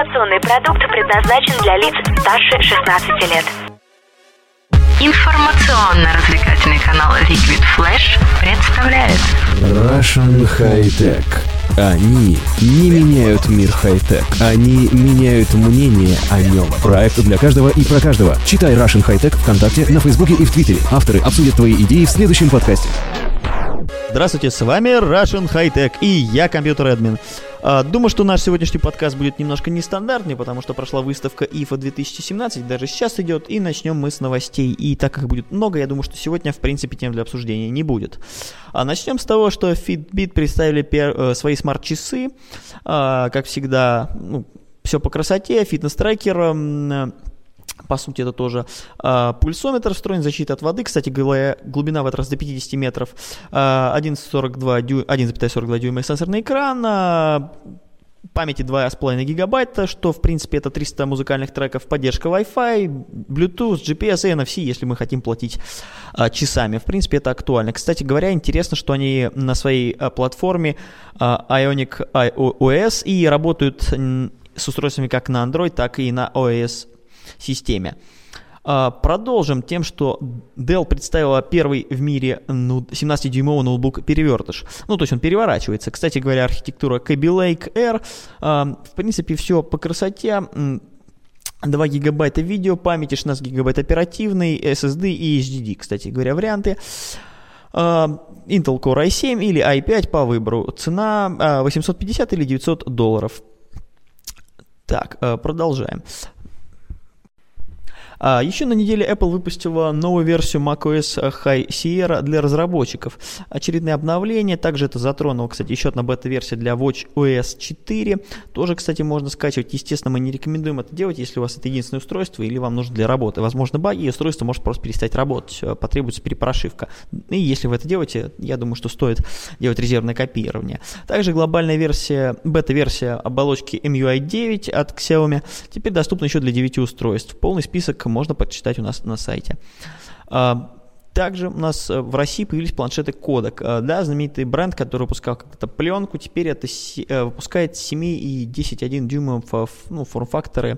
информационный продукт предназначен для лиц старше 16 лет. Информационно-развлекательный канал Liquid Флэш представляет Russian High Tech. Они не меняют мир хай-тек. Они меняют мнение о нем. Проект для каждого и про каждого. Читай Russian High Tech ВКонтакте, на Фейсбуке и в Твиттере. Авторы обсудят твои идеи в следующем подкасте. Здравствуйте, с вами Russian High Tech и я, компьютер-эдмин. Думаю, что наш сегодняшний подкаст будет немножко нестандартный, потому что прошла выставка IFA 2017, даже сейчас идет, и начнем мы с новостей. И так как их будет много, я думаю, что сегодня, в принципе, тем для обсуждения не будет. Начнем с того, что Fitbit представили свои смарт-часы, как всегда, все по красоте, фитнес-трекер. По сути, это тоже пульсометр встроен, защита от воды. Кстати, глубина в этот раз до 50 метров. 1,42 дюйма сенсорный экран. Памяти 2,5 гигабайта, что, в принципе, это 300 музыкальных треков. Поддержка Wi-Fi, Bluetooth, GPS и NFC, если мы хотим платить часами. В принципе, это актуально. Кстати говоря, интересно, что они на своей платформе Ionic iOS и работают с устройствами как на Android, так и на iOS системе. Продолжим тем, что Dell представила первый в мире 17-дюймовый ноутбук-перевертыш. То есть он переворачивается. Кстати говоря, архитектура Kaby Lake Air. В принципе, все по красоте. 2 гигабайта видео памяти, 16 гигабайт оперативной, SSD и HDD, кстати говоря, варианты. Intel Core i7 или i5 по выбору. Цена $850 или $900. Так, продолжаем. Еще на неделе Apple выпустила новую версию macOS High Sierra для разработчиков. Очередные обновления. Также это затронуло, кстати, еще одна бета-версия для Watch OS 4. Тоже, кстати, можно скачивать. Естественно, мы не рекомендуем это делать, если у вас это единственное устройство или вам нужно для работы. Возможно, баги, и устройство может просто перестать работать. Потребуется перепрошивка. И если вы это делаете, я думаю, что стоит делать резервное копирование. Также глобальная версия, бета-версия оболочки MIUI 9 от Xiaomi теперь доступна еще для 9 устройств. Полный список можно почитать у нас на сайте. Также у нас в России появились планшеты Kodak. Да, знаменитый бренд, который выпускал как-то пленку, теперь это выпускает 7 и 10,1 дюймов форм-факторы.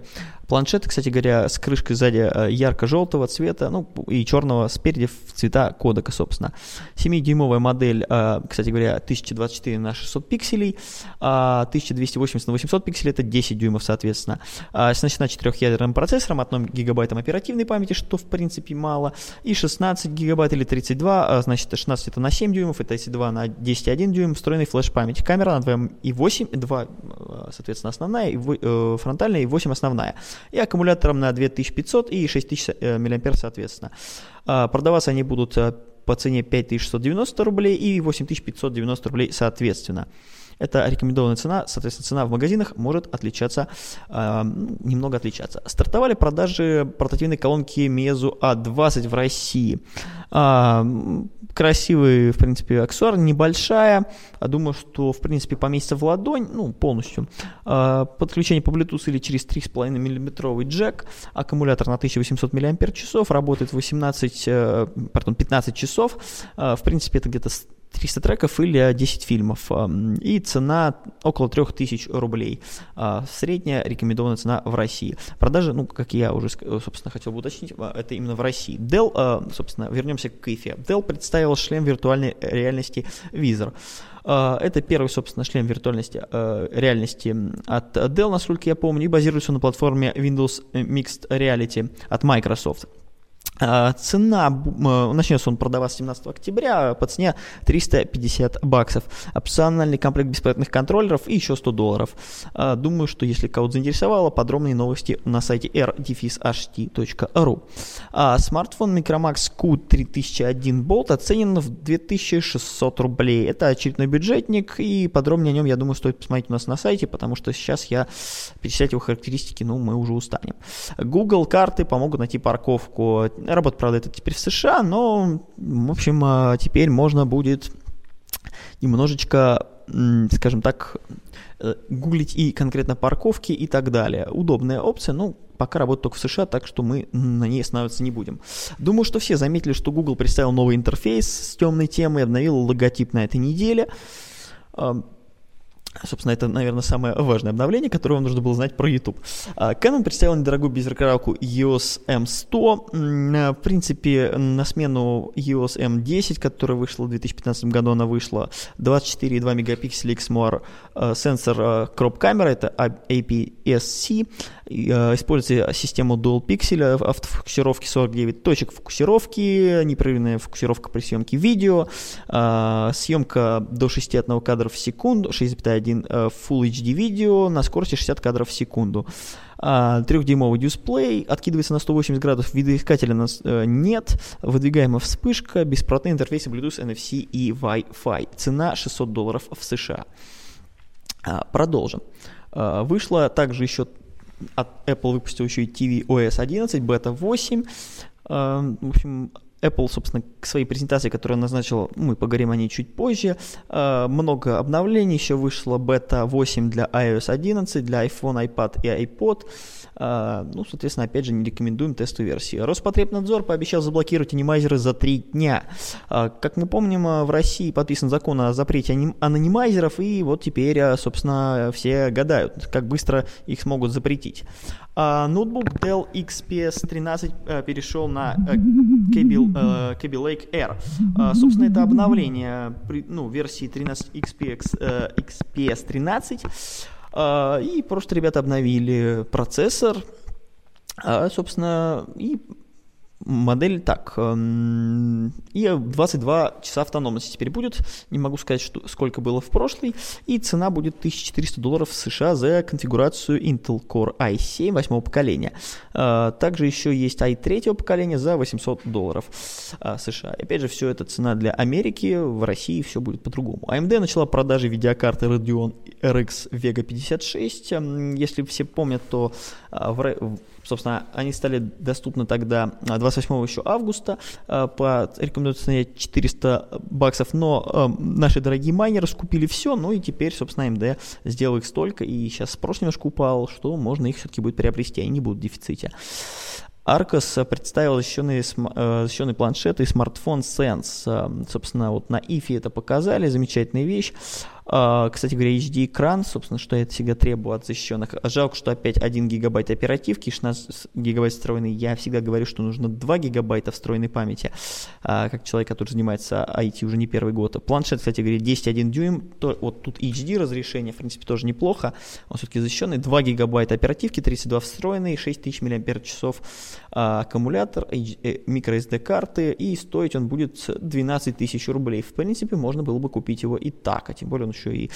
Планшеты, кстати говоря, с крышкой сзади ярко-желтого цвета, и черного спереди в цвета Kodak, собственно. 7-дюймовая модель, кстати говоря, 1024 на 600 пикселей, 1280 на 800 пикселей, это 10 дюймов, соответственно. Оснащена 4-ядерным процессором, 1 гигабайтом оперативной памяти, что, в принципе, мало, и 16 гигабайт. Или 32, значит 16 это на 7 дюймов, и 32 на 10,1 дюйм, встроенный флеш-память. Камера на 2,8, 2, соответственно, основная, фронтальная и 8 основная. И аккумулятором на 2500 и 6000 мА, соответственно. Продаваться они будут по цене 5690 рублей и 8590 рублей, соответственно. Это рекомендованная цена, соответственно, цена в магазинах может отличаться, немного отличаться. Стартовали продажи портативной колонки Meizu A20 в России. Красивый, в принципе, аксессуар, небольшая. Думаю, что, в принципе, поместится в ладонь, полностью. Подключение по Bluetooth или через 3,5 мм джек. Аккумулятор на 1800 мАч, работает 15 часов. В принципе, это где-то 300 треков или 10 фильмов. И цена около 3000 рублей. Средняя рекомендованная цена в России. Продажи, как я уже, собственно, хотел бы уточнить, это именно в России. Dell, собственно, вернемся к IFA. Dell представил шлем виртуальной реальности Vizor. Это первый, собственно, шлем реальности от Dell, насколько я помню, и базируется на платформе Windows Mixed Reality от Microsoft. Цена, начнется он продаваться 17 октября по цене $350. Опциональный комплект беспроводных контроллеров и еще $100. Думаю, что если кого-то заинтересовало, подробные новости на сайте r-ht.ru. Смартфон Micromax Q3001 Bolt оценен в 2600 рублей. Это очередной бюджетник, и подробнее о нем, я думаю, стоит посмотреть у нас на сайте, потому что сейчас я перечислять его характеристики, мы уже устанем. Google карты помогут найти парковку. Работа, правда, это теперь в США, но, в общем, теперь можно будет немножечко, скажем так, гуглить и конкретно парковки и так далее. Удобная опция, пока работает только в США, так что мы на ней останавливаться не будем. Думаю, что все заметили, что Google представил новый интерфейс с темной темой, обновил логотип на этой неделе. Собственно, это, наверное, самое важное обновление, которое вам нужно было знать про YouTube. Canon представила недорогую беззеркалку EOS M100. В принципе, на смену EOS M10, которая вышла в 2015 году, она вышла 24,2 мегапикселя XMOR сенсор кроп-камера, это APS-C. Используйте систему Dual Pixel, автофокусировки 49 точек фокусировки, непрерывная фокусировка при съемке видео, съемка до 61 кадра в секунду, 6,1 Full HD видео на скорости 60 кадров в секунду. 3-дюймовый дисплей, откидывается на 180 градусов, видоискателя нас нет, выдвигаемая вспышка, беспроводные интерфейсы Bluetooth, NFC и Wi-Fi. Цена $600 в США. Продолжим. Вышла также еще... От Apple выпустил еще и tvOS 11, бета 8. В общем, Apple, собственно, к своей презентации, которую она назначила, мы поговорим о ней чуть позже. Много обновлений. Еще вышла бета 8 для iOS 11, для iPhone, iPad и iPod. Ну, соответственно, опять же, не рекомендуем тестовую версию. Роспотребнадзор пообещал заблокировать анимайзеры за 3 дня. Как мы помним, в России подписан закон о запрете анонимайзеров, и вот теперь, собственно, все гадают, как быстро их смогут запретить. Ноутбук Dell XPS 13 перешел на Kaby Lake Air. Собственно, это обновление версии 13 XPS 13. И просто ребята обновили процессор, собственно, и модель так. И 22 часа автономности теперь будет. Не могу сказать, сколько было в прошлой. И цена будет $1400 США за конфигурацию Intel Core i7 8-го поколения. Также еще есть i 3-го поколения за $800 США. И опять же, все это цена для Америки. В России все будет по-другому. AMD начала продажи видеокарты Radeon RX Vega 56. Если все помнят, то собственно, они стали доступны тогда 28 еще августа по рекомендации $400, но наши дорогие майнеры скупили все, ну и теперь, собственно, AMD сделал их столько, и сейчас спрос немножко упал, что можно их все-таки будет приобрести, они не будут в дефиците. Arcos представил защищенный планшет и смартфон Sense. Собственно, вот на IFA это показали, замечательная вещь. Кстати говоря, HD-экран, собственно, что я всегда требую от защищенных. Жалко, что опять 1 гигабайт оперативки, 16 гигабайт встроенной. Я всегда говорю, что нужно 2 гигабайта встроенной памяти, как человек, который занимается IT уже не первый год. Планшет, кстати говоря, 10,1 дюйм, вот тут HD разрешение, в принципе, тоже неплохо. Он все-таки защищенный. 2 гигабайта оперативки, 32 встроенные, 6000 мАч аккумулятор, microSD-карты, и стоить он будет 12 тысяч рублей. В принципе, можно было бы купить его и так, а тем более он еще и,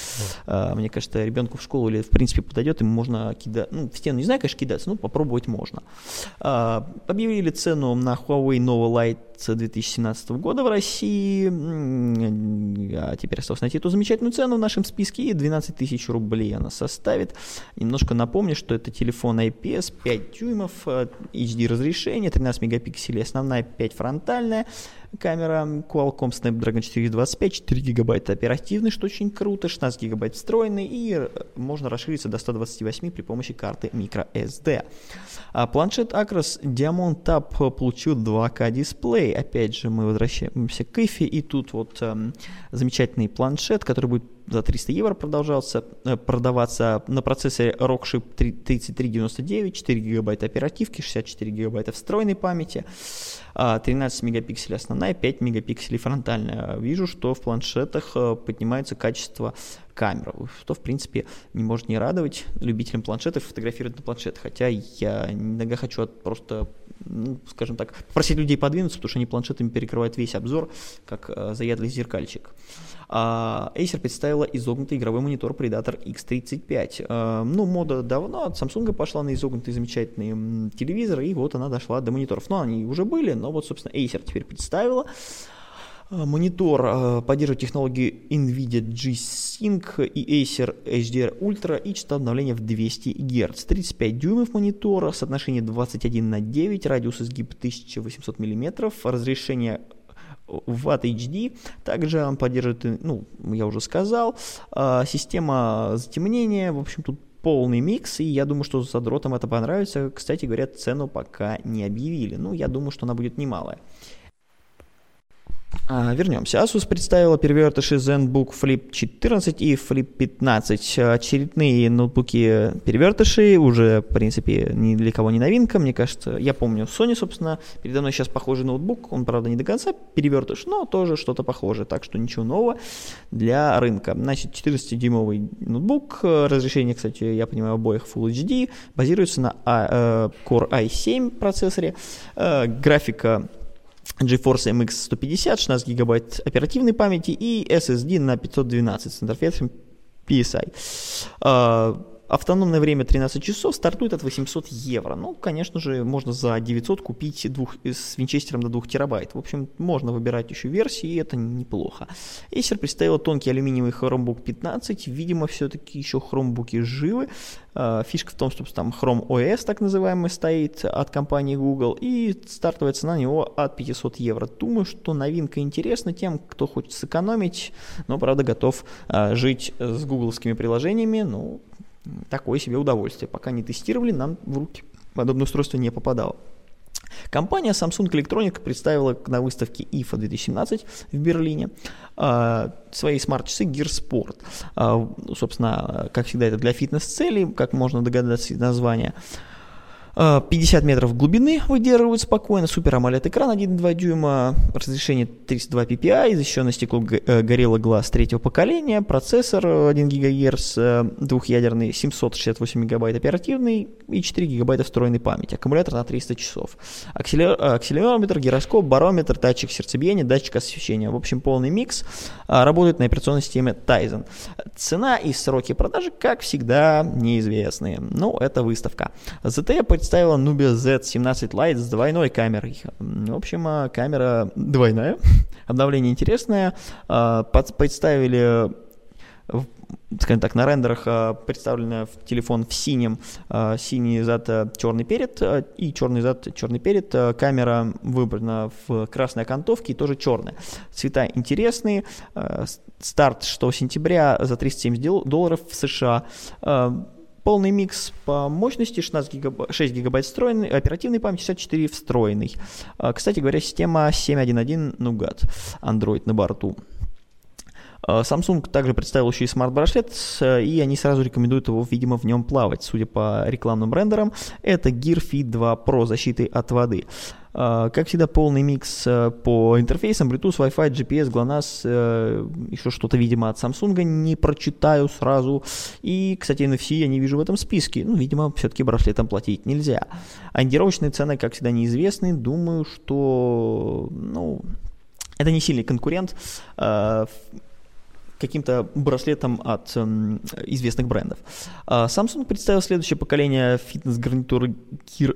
мне кажется, ребенку в школу или в принципе подойдет, им можно кидать, в стену не знаю, конечно, кидаться, но попробовать можно. Объявили цену на Huawei Nova Lite 2017 года в России, а теперь осталось найти эту замечательную цену в нашем списке, и 12 тысяч рублей она составит. Немножко напомню, что это телефон IPS, 5 дюймов, HD разрешение, 13 мегапикселей, основная 5 фронтальная, камера Qualcomm Snapdragon 425, 4 гигабайта оперативный, что очень круто, 16 гигабайт встроенный, и можно расшириться до 128 при помощи карты microSD. Планшет Acros Diamond Tab получил 2К дисплей. Опять же, мы возвращаемся к IFA, и тут вот замечательный планшет, который будет за €300 продаваться на процессоре RockShip 3399, 4 гигабайта оперативки, 64 гигабайта встроенной памяти, 13 мегапикселей основная, 5 мегапикселей фронтальная. Вижу, что в планшетах поднимается качество камеры, что в принципе не может не радовать любителям планшетов фотографировать на планшетах, хотя я иногда хочу просто, скажем так, попросить людей подвинуться, потому что они планшетами перекрывают весь обзор, как заядлый зеркальщик. Acer представила изогнутый игровой монитор Predator X35. Мода давно от Samsung пошла на изогнутые замечательные телевизоры, и вот она дошла до мониторов. Но они уже были, но вот, собственно, Acer теперь представила. Монитор поддерживает технологии NVIDIA G-Sync и Acer HDR Ultra и частота обновления в 200 Гц. 35 дюймов монитора, соотношение 21:9, радиус изгиба 1800 мм, разрешение Ватт HD, также он поддерживает, я уже сказал, система затемнения, в общем, тут полный микс, и я думаю, что задротам это понравится. Кстати говоря, цену пока не объявили, я думаю, что она будет немалая. Вернемся. Asus представила перевертыши ZenBook Flip 14 и Flip 15. Очередные ноутбуки-перевертыши уже, в принципе, ни для кого не новинка. Мне кажется, я помню Sony, собственно, передо мной сейчас похожий ноутбук. Он, правда, не до конца перевертыш, но тоже что-то похожее. Так что ничего нового для рынка. Значит, 14-дюймовый ноутбук. Разрешение, кстати, я понимаю, обоих Full HD. Базируется на Core i7 процессоре. Графика GeForce MX 150, 16 гигабайт оперативной памяти и SSD на 512 с интерфейсом PCI. Автономное время 13 часов, стартует от 800 евро. Ну, конечно же, можно за 900 купить с винчестером до 2 терабайт. В общем, можно выбирать еще версии, и это неплохо. Acer представила тонкий алюминиевый Chromebook 15. Видимо, все-таки еще хромбуки живы. Фишка в том, что там Chrome OS, так называемый, стоит от компании Google. И стартовая цена на него от 500 евро. Думаю, что новинка интересна тем, кто хочет сэкономить, но, правда, готов жить с гугловскими приложениями. Ну, такое себе удовольствие. Пока не тестировали, нам в руки подобное устройство не попадало. Компания Samsung Electronics представила на выставке IFA 2017 в Берлине свои смарт-часы Gear Sport. Собственно, как всегда, это для фитнес-целей, как можно догадаться из названия. 50 метров глубины выдерживают спокойно, супер AMOLED экран 1,2 дюйма, разрешение 32 ppi, защищенное стекло Gorilla Glass третьего поколения, процессор 1 ГГц, двухъядерный, 768 мегабайт оперативный и 4 гигабайта встроенной памяти, аккумулятор на 300 часов, акселерометр, гироскоп, барометр, датчик сердцебиения, датчик освещения. В общем, полный микс, работает на операционной системе Tizen. Цена и сроки продажи, как всегда, неизвестны. Ну, это выставка. ZTE представила Nubia Z17 Lite с двойной камерой. В общем, камера двойная, обновление интересное. Представили, скажем так, на рендерах представлен телефон в синем, синий зад, черный перед, и черный зад, черный перед. Камера выбрана в красной окантовке и тоже черная. Цвета интересные. Старт 6 сентября за $370 в США. Полный микс по мощности, 6 гигабайт встроенной, оперативной памяти 64 встроенной. Кстати говоря, система 7.1.1 Nougat, Android на борту. Samsung также представил еще и смарт-браслет, и они сразу рекомендуют его, видимо, в нем плавать, судя по рекламным рендерам. Это Gear Fit 2 Pro с защитой от воды. Как всегда, полный микс по интерфейсам, Bluetooth, Wi-Fi, GPS, GLONASS, еще что-то, видимо, от Samsung, не прочитаю сразу. И, кстати, NFC я не вижу в этом списке. Ну, видимо, все-таки браслетом платить нельзя. Ориентировочные цены, как всегда, неизвестны. Думаю, что, это не сильный конкурент каким-то браслетом от известных брендов. Samsung представил следующее поколение фитнес-гарнитуры Gear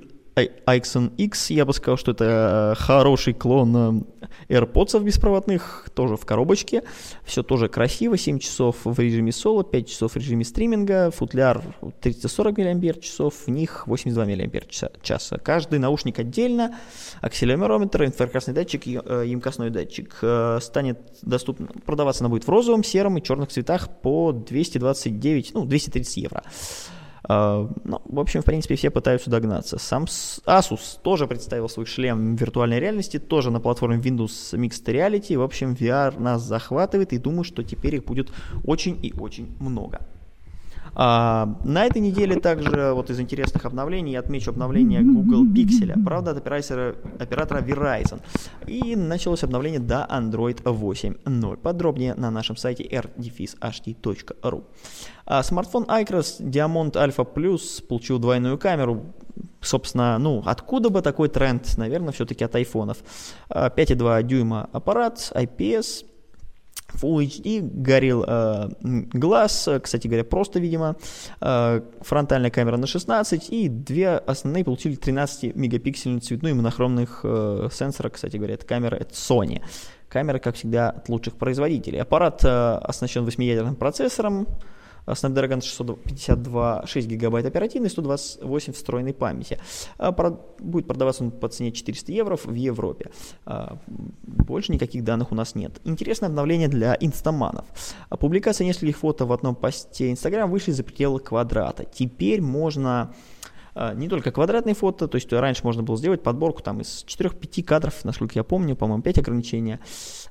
Icon X. Я бы сказал, что это хороший клон AirPods беспроводных, тоже в коробочке. Все тоже красиво, 7 часов в режиме соло, 5 часов в режиме стриминга, футляр 340 мАч, в них 82 мАч. Каждый наушник отдельно, акселерометр, инфракрасный датчик и емкостной датчик. Станет доступно, продаваться она будет в розовом, сером и черных цветах по 230 евро. В общем, в принципе, все пытаются догнаться. Сам Asus тоже представил свой шлем виртуальной реальности, тоже на платформе Windows Mixed Reality. В общем, VR нас захватывает, и думаю, что теперь их будет очень и очень много. На этой неделе также из интересных обновлений я отмечу обновление Google Pixel, правда, от оператора Verizon. И началось обновление до Android 8.0. Подробнее на нашем сайте r-hd.ru. Смартфон iCross Diamond Alpha Plus получил двойную камеру. Собственно, откуда бы такой тренд? Наверное, все-таки от айфонов. 5,2 дюйма аппарат, IPS, Full HD, Gorilla Glass, кстати говоря, просто, видимо, фронтальная камера на 16, и две основные получили 13-мегапиксельную цветную и монохромных сенсора, кстати говоря, это камера от Sony. Камера, как всегда, от лучших производителей. Аппарат оснащен 8-ядерным процессором, Snapdragon 652, 6 гигабайт оперативной, 128 встроенной памяти. Будет продаваться он по цене 400 евро в Европе. Больше никаких данных у нас нет. Интересное обновление для инстаманов. Публикация нескольких фото в одном посте Instagram вышли за пределы квадрата. Теперь можно не только квадратные фото, то есть раньше можно было сделать подборку там из 4-5 кадров, насколько я помню, по-моему, 5 ограничения,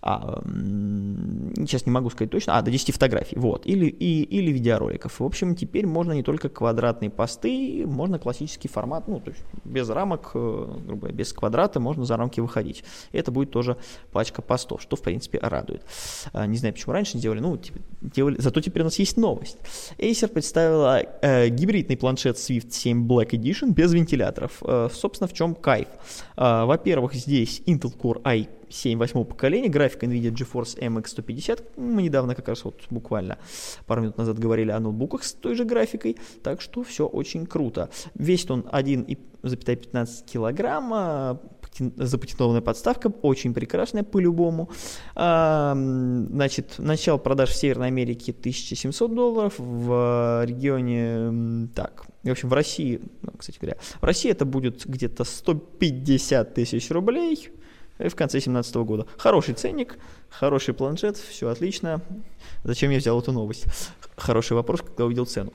сейчас не могу сказать точно, до 10 фотографий, вот, или видеороликов. В общем, теперь можно не только квадратные посты, можно классический формат, ну, то есть без рамок, грубо говоря, без квадрата можно за рамки выходить. Это будет тоже пачка постов, что, в принципе, радует. Не знаю, почему раньше не делали, зато теперь у нас есть новость. Acer представила гибридный планшет Swift 7 Black Edition без вентиляторов. Собственно, в чем кайф? Во-первых, здесь Intel Core i7 восьмого поколения, графика NVIDIA GeForce MX 150, мы недавно как раз вот буквально пару минут назад говорили о ноутбуках с той же графикой, так что все очень круто. Весит он 1,15 килограмма, запатентованная подставка, очень прекрасная по-любому. Значит, начало продаж в Северной Америке $1700, в регионе, в России, кстати говоря, в России это будет где-то 150 тысяч рублей в конце 2017 года. Хороший ценник, хороший планшет, все отлично. Зачем я взял эту новость? Хороший вопрос, когда увидел цену.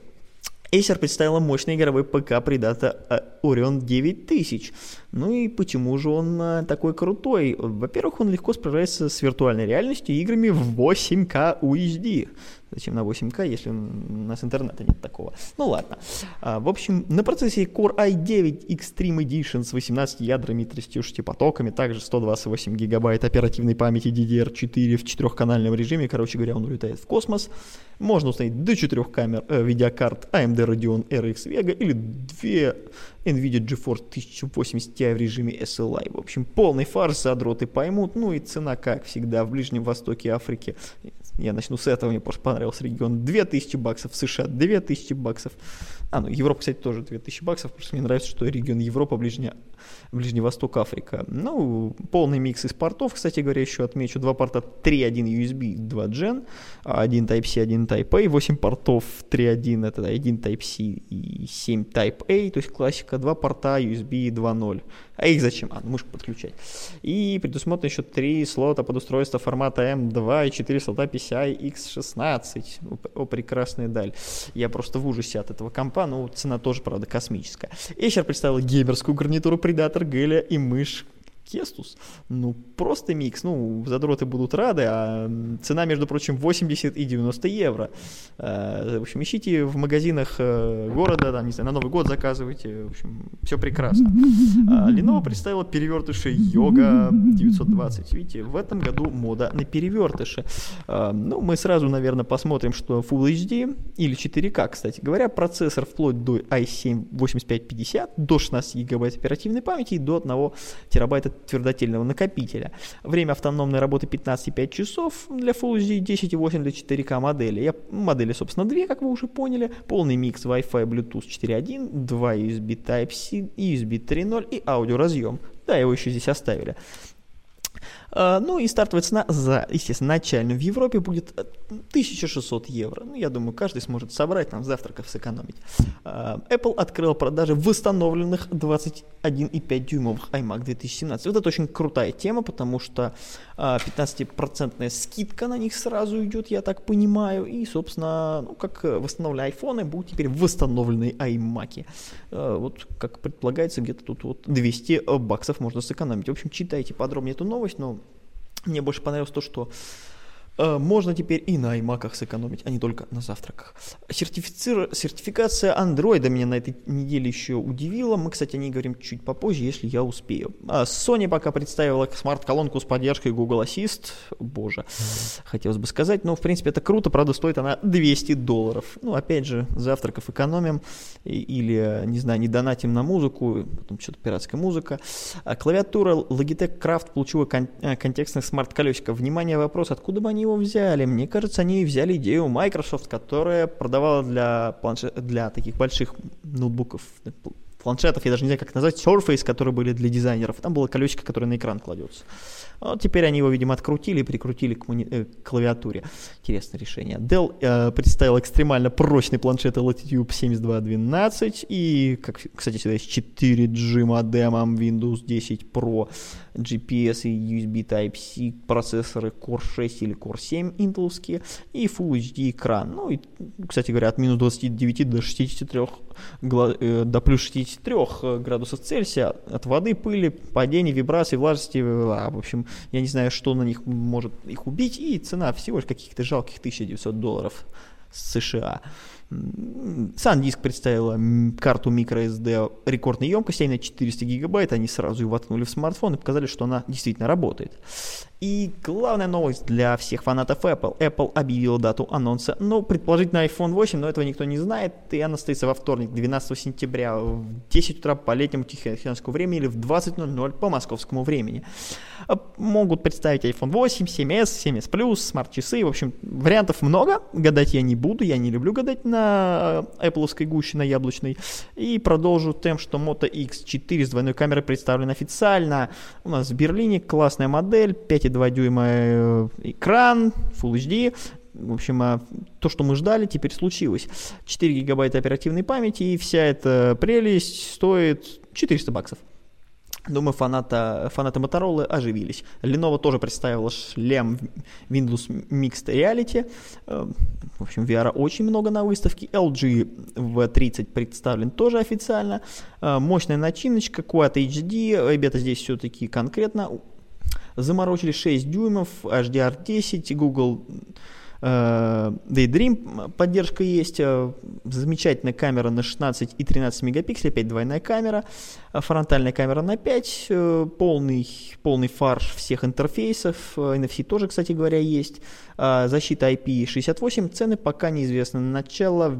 Acer представила мощный игровой ПК Predator Orion 9000. Ну и почему же он такой крутой? Во-первых, он легко справляется с виртуальной реальностью и играми в 8К UHD. Зачем на 8К, если у нас интернета нет такого? Ну ладно. В общем, на процессоре Core i9 Extreme Edition с 18 ядрами и 36 потоками, также 128 гигабайт оперативной памяти DDR4 в 4-канальном режиме, короче говоря, он улетает в космос. Можно установить до 4 камер видеокарт AMD Radeon RX Vega или 2 NVIDIA GeForce 1080 Ti в режиме SLI. В общем, полный фарш, задроты поймут. Ну и цена, как всегда, в Ближнем Востоке и Африке. Я начну с этого, мне просто понравился регион. $2000, в США $2000. Европа, кстати, тоже $2000. Просто мне нравится, что регион Европа, Ближний Восток, Африка. Полный микс из портов, кстати говоря, еще отмечу. 2 порта 3.1 USB, 2 Gen, 1 Type-C, 1 Type-A, 8 портов 3.1, это 1 Type-C и 7 Type-A, то есть классика, 2 порта USB 2.0. А их зачем? Мышку подключать. И предусмотрено еще 3 слота под устройство формата M2 и 4 слота PCI-X16. Прекрасная даль. Я просто в ужасе от этого компа, но цена тоже, правда, космическая. Acer представила геймерскую гарнитуру Predator, Геля и мышь Кестус. Просто микс. Задроты будут рады, а цена, между прочим, 80 и 90 евро. В общем, ищите в магазинах города, на Новый год заказывайте. В общем, все прекрасно. Lenovo представила перевертыши Yoga 920. Видите, в этом году мода на перевертыши. Мы сразу, наверное, посмотрим, что Full HD или 4К, кстати говоря, процессор вплоть до i7-8550, до 16 гигабайт оперативной памяти и до 1 терабайта твердотельного накопителя. Время автономной работы 15,5 часов для Full HD, 10,8 для 4К модели. Модели, собственно, 2, как вы уже поняли. Полный микс Wi-Fi, Bluetooth 4.1, 2 USB Type-C, USB 3.0 и аудиоразъем. Да, его еще здесь оставили. И стартовая цена за, естественно, начальную в Европе будет 1600 евро. Я думаю, каждый сможет собрать, нам завтраков сэкономить. Apple открыла продажи восстановленных 21,5-дюймовых iMac 2017. Вот это очень крутая тема, потому что 15% скидка на них сразу идет, я так понимаю. И, собственно, как восстановленные iPhone, будут теперь восстановленные iMac. Как предполагается, где-то тут $200 можно сэкономить. В общем, читайте подробнее эту новость, но мне больше понравилось то, что можно теперь и на iMac'ах сэкономить, а не только на завтраках. Сертификация Android меня на этой неделе еще удивила. Мы, кстати, о ней говорим чуть попозже, если я успею. Sony пока представила смарт-колонку с поддержкой Google Assist. Боже, хотелось бы сказать, но в принципе это круто, правда стоит она $200. Опять же, завтраков экономим или, не знаю, не донатим на музыку, потом что-то пиратская музыка. Клавиатура Logitech Craft получила контекстных смарт-колесиков. Внимание, вопрос, откуда бы они его взяли? Мне кажется, они взяли идею Microsoft, которая продавала для таких больших ноутбуков, планшетов, я даже не знаю, как назвать, Surface, которые были для дизайнеров. Там было колесико, которое на экран кладется. Теперь они его, видимо, открутили и прикрутили к клавиатуре. Интересное решение. Dell представил экстремально прочный планшет Latitude 7212 и, кстати, сюда есть 4G модемом, Windows 10 Pro, GPS и USB Type-C, процессоры Core 6 или Core 7 интеловские и Full HD экран. Кстати говоря, от минус 29 до 63 до плюс 63 градусов Цельсия от воды, пыли, падений, вибраций, влажности. В общем, я не знаю, что на них может их убить. И цена всего лишь каких-то жалких $1900 с США. SanDisk представила карту microSD рекордной емкости на 400 гигабайт, они сразу ее воткнули в смартфон и показали, что она действительно работает. И главная новость для всех фанатов Apple. Apple объявила дату анонса, но предположительно iPhone 8, но этого никто не знает, и она состоится во вторник, 12 сентября, в 10 утра по летнему тихоокеанскому времени или в 20:00 по московскому времени. Могут представить iPhone 8, 7s, 7s Plus, смарт-часы, в общем, вариантов много, гадать я не буду, я не люблю гадать на Apple-овской гуще, на яблочной, и продолжу тем, что Moto X4 с двойной камерой представлена официально. У нас в Берлине классная модель, 5,2 дюйма экран, Full HD. В общем, то, что мы ждали, теперь случилось. 4 гигабайта оперативной памяти, и вся эта прелесть стоит $400. Думаю, фанаты Motorola оживились. Lenovo тоже представила шлем Windows Mixed Reality. В общем, VR очень много на выставке. LG V30 представлен тоже официально. Мощная начиночка, Quad HD. Ребята здесь все-таки конкретно заморочили. 6 дюймов, HDR10, Google Daydream поддержка есть, замечательная камера на 16 и 13 мегапикселей, опять двойная камера, фронтальная камера на 5, полный фарш всех интерфейсов, NFC тоже, кстати говоря, есть, защита IP68, цены пока неизвестны, начало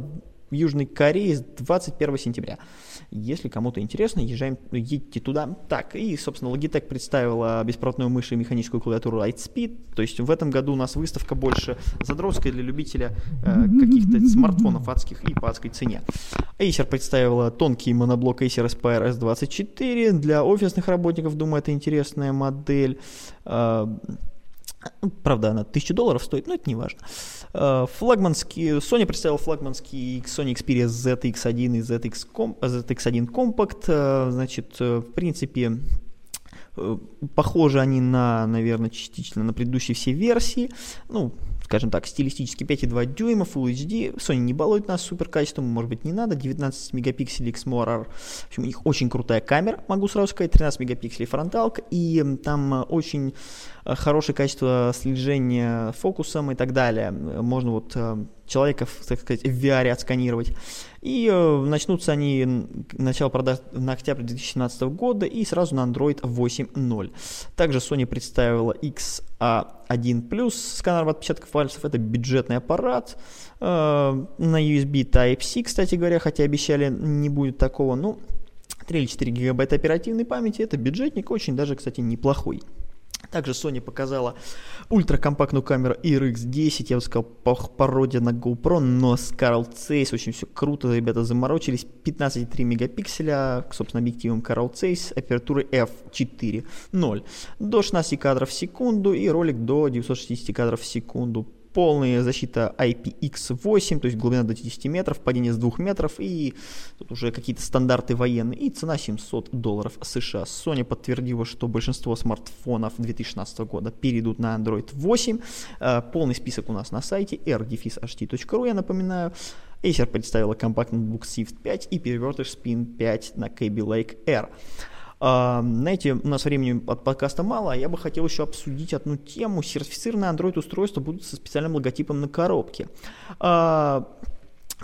в Южной Корее с 21 сентября. Если кому-то интересно, едьте туда. Так, и, собственно, Logitech представила беспроводную мышь и механическую клавиатуру Lightspeed. То есть в этом году у нас выставка больше задротская для любителя каких-то смартфонов адских и по адской цене. Acer представила тонкий моноблок Acer Aspire S24. Для офисных работников, думаю, это интересная модель. Правда, она $1000 стоит, но это не важно. Sony представила флагманский Sony Xperia ZX1 и ZX1 Compact. Значит, в принципе, похожи они на, наверное, частично на предыдущие все версии. Ну, скажем так, стилистически 5,2 дюйма, Full HD. Sony не балует нас супер качеством, может быть, не надо. 19 мегапикселей XMORE. В общем, у них очень крутая камера, могу сразу сказать. 13 мегапикселей фронталка. И там очень хорошее качество слежения фокусом и так далее. Можно вот человека, так сказать, в VR отсканировать. И начнутся они, начало продаж на октябрь 2017 года и сразу на Android 8.0. Также Sony представила XA1+, сканер отпечатков пальцев, это бюджетный аппарат на USB Type-C, кстати говоря, хотя обещали, не будет такого, ну, 3 или 4 гигабайта оперативной памяти, это бюджетник, очень даже, кстати, неплохой. Также Sony показала ультракомпактную камеру RX10, я бы сказал, пародия на GoPro, но с Coral Zeiss, очень все круто, ребята заморочились, 15,3 мегапикселя, собственно, объективом Coral Zeiss, апертурой f4.0, до 16 кадров в секунду и ролик до 960 кадров в секунду. Полная защита IPX8, то есть глубина до 10 метров, падение с 2 метров и тут уже какие-то стандарты военные. И цена $700 США. Sony подтвердила, что большинство смартфонов 2016 года перейдут на Android 8. Полный список у нас на сайте r-ht.ru, я напоминаю. Acer представила компактный ноутбук Swift 5 и перевертыш Spin 5 на Kaby Lake Air. Знаете, у нас времени от подкаста мало, а я бы хотел еще обсудить одну тему. Сертифицированные Android-устройства будут со специальным логотипом на коробке.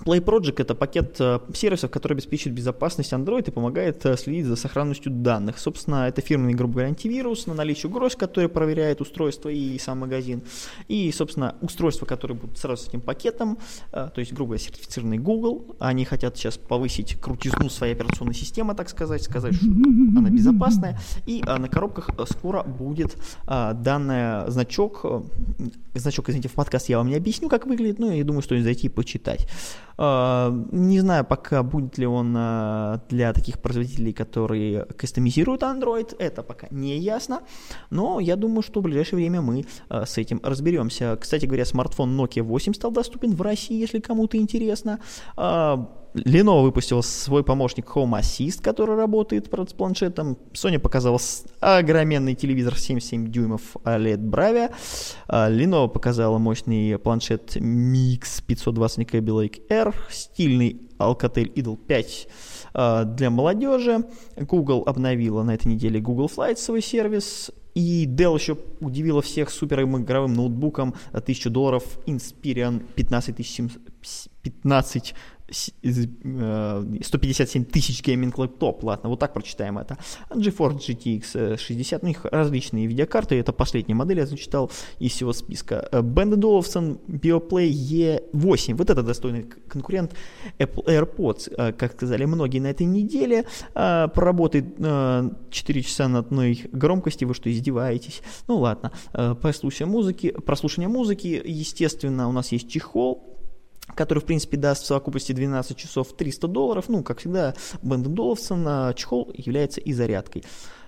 Play Project — это пакет сервисов, который обеспечивает безопасность Android и помогает следить за сохранностью данных. Собственно, это фирменный, грубо говоря, антивирус на наличие угроз, который проверяет устройство и сам магазин. И, собственно, устройства, которые будут сразу с этим пакетом, то есть, грубо говоря, сертифицированный Google, они хотят сейчас повысить крутизну своей операционной системы, так сказать, что она безопасная. И на коробках скоро будет данный значок, извините, в подкаст я вам не объясню, как выглядит, но я думаю, стоит зайти и почитать. Не знаю пока, будет ли он для таких производителей, которые кастомизируют Android, это пока не ясно, но я думаю, что в ближайшее время мы с этим разберемся. Кстати говоря, смартфон Nokia 8 стал доступен в России, если кому-то интересно. Lenovo выпустила свой помощник Home Assist, который работает, правда, с планшетом. Sony показала огроменный телевизор 7,7 дюймов OLED Bravia. Lenovo показала мощный планшет MX 520 Kaby Lake Air, стильный Alcatel Idol 5 для молодежи. Google обновила на этой неделе Google Flight, свой сервис. И Dell еще удивила всех супер игровым ноутбуком $1000 Inspiron 157 тысяч гейминг лэптоп. Ладно, вот так прочитаем это. GeForce GTX 60, у них различные видеокарты, это последняя модель, я зачитал из всего списка. Bang & Olufsen Bioplay E8, вот это достойный конкурент Apple AirPods, как сказали многие на этой неделе, проработает 4 часа на одной громкости, вы что, издеваетесь? Ну ладно, прослушивание музыки, естественно, у нас есть чехол, который, в принципе, даст в совокупности 12 часов $300. Ну, как всегда, Bang & Olufsen чехол является и зарядкой.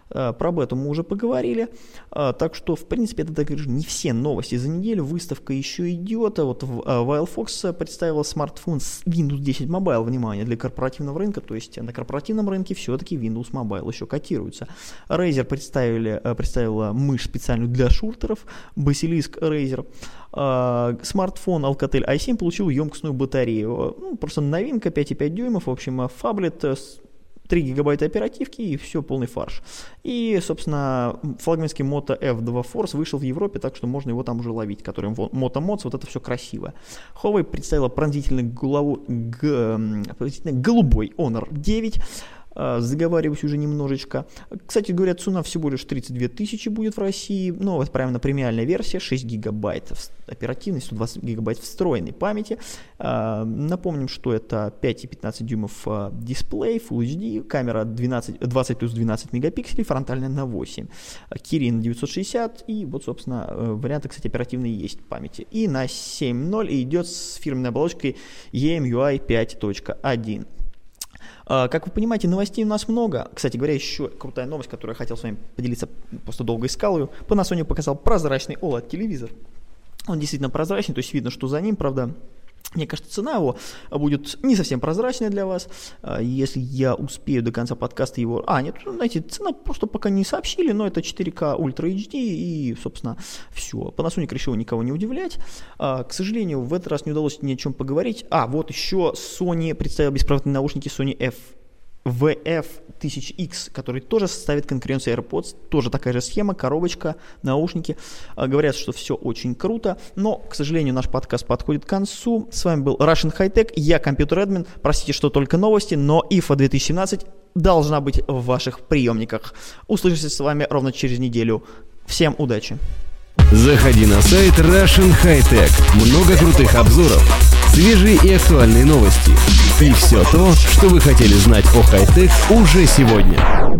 Про об этом мы уже поговорили. Так что, в принципе, это, так говорю, не все новости за неделю. Выставка еще идет. Вот WildFox представила смартфон с Windows 10 Mobile, внимание, для корпоративного рынка. То есть на корпоративном рынке все-таки Windows Mobile еще котируется. Razer представила мышь специальную для шуртеров, Basilisk Razer. Смартфон Alcatel i7 получил емкостную батарею. Ну, просто новинка, 5,5 дюймов. В общем, фаблет, 3 гигабайта оперативки и все, полный фарш. И, собственно, флагманский Moto F2 Force вышел в Европе, так что можно его там уже ловить, который Moto Mods, вот это все красиво. Huawei представила пронзительно голубой Honor 9, заговариваюсь уже немножечко. Кстати, говорят, цена всего лишь 32 тысячи будет в России, но вот прямо премиальная версия, 6 гигабайт оперативной, 120 гигабайт встроенной памяти. Напомним, что это 5,15 дюймов дисплей, Full HD, камера 20 плюс 12 мегапикселей, фронтальная на 8, Kirin 960 и вот, собственно, варианты, кстати, оперативные есть памяти. И на 7.0 идет с фирменной оболочкой EMUI 5.1. Как вы понимаете, новостей у нас много. Кстати говоря, еще крутая новость, которую я хотел с вами поделиться, просто долго искал ее. Panasonic показал прозрачный OLED-телевизор. Он действительно прозрачный, то есть видно, что за ним, правда... Мне кажется, цена его будет не совсем прозрачная для вас, если я успею до конца подкаста его... нет, знаете, цена просто пока не сообщили, но это 4К Ultra HD и, собственно, все. Panasonic решил никого не удивлять. К сожалению, в этот раз не удалось ни о чем поговорить. Вот еще Sony представила беспроводные наушники Sony VF1000X, который тоже составит конкуренцию AirPods, тоже такая же схема, коробочка, наушники. Говорят, что все очень круто, но, к сожалению, наш подкаст подходит к концу. С вами был Russian High Tech, я компьютер-эдмин, простите, что только новости, но IFA 2017 должна быть в ваших приемниках. Услышимся с вами ровно через неделю. Всем удачи! Заходи на сайт Russian High Tech. Много крутых обзоров, свежие и актуальные новости. И все то, что вы хотели знать о хай-тек уже сегодня.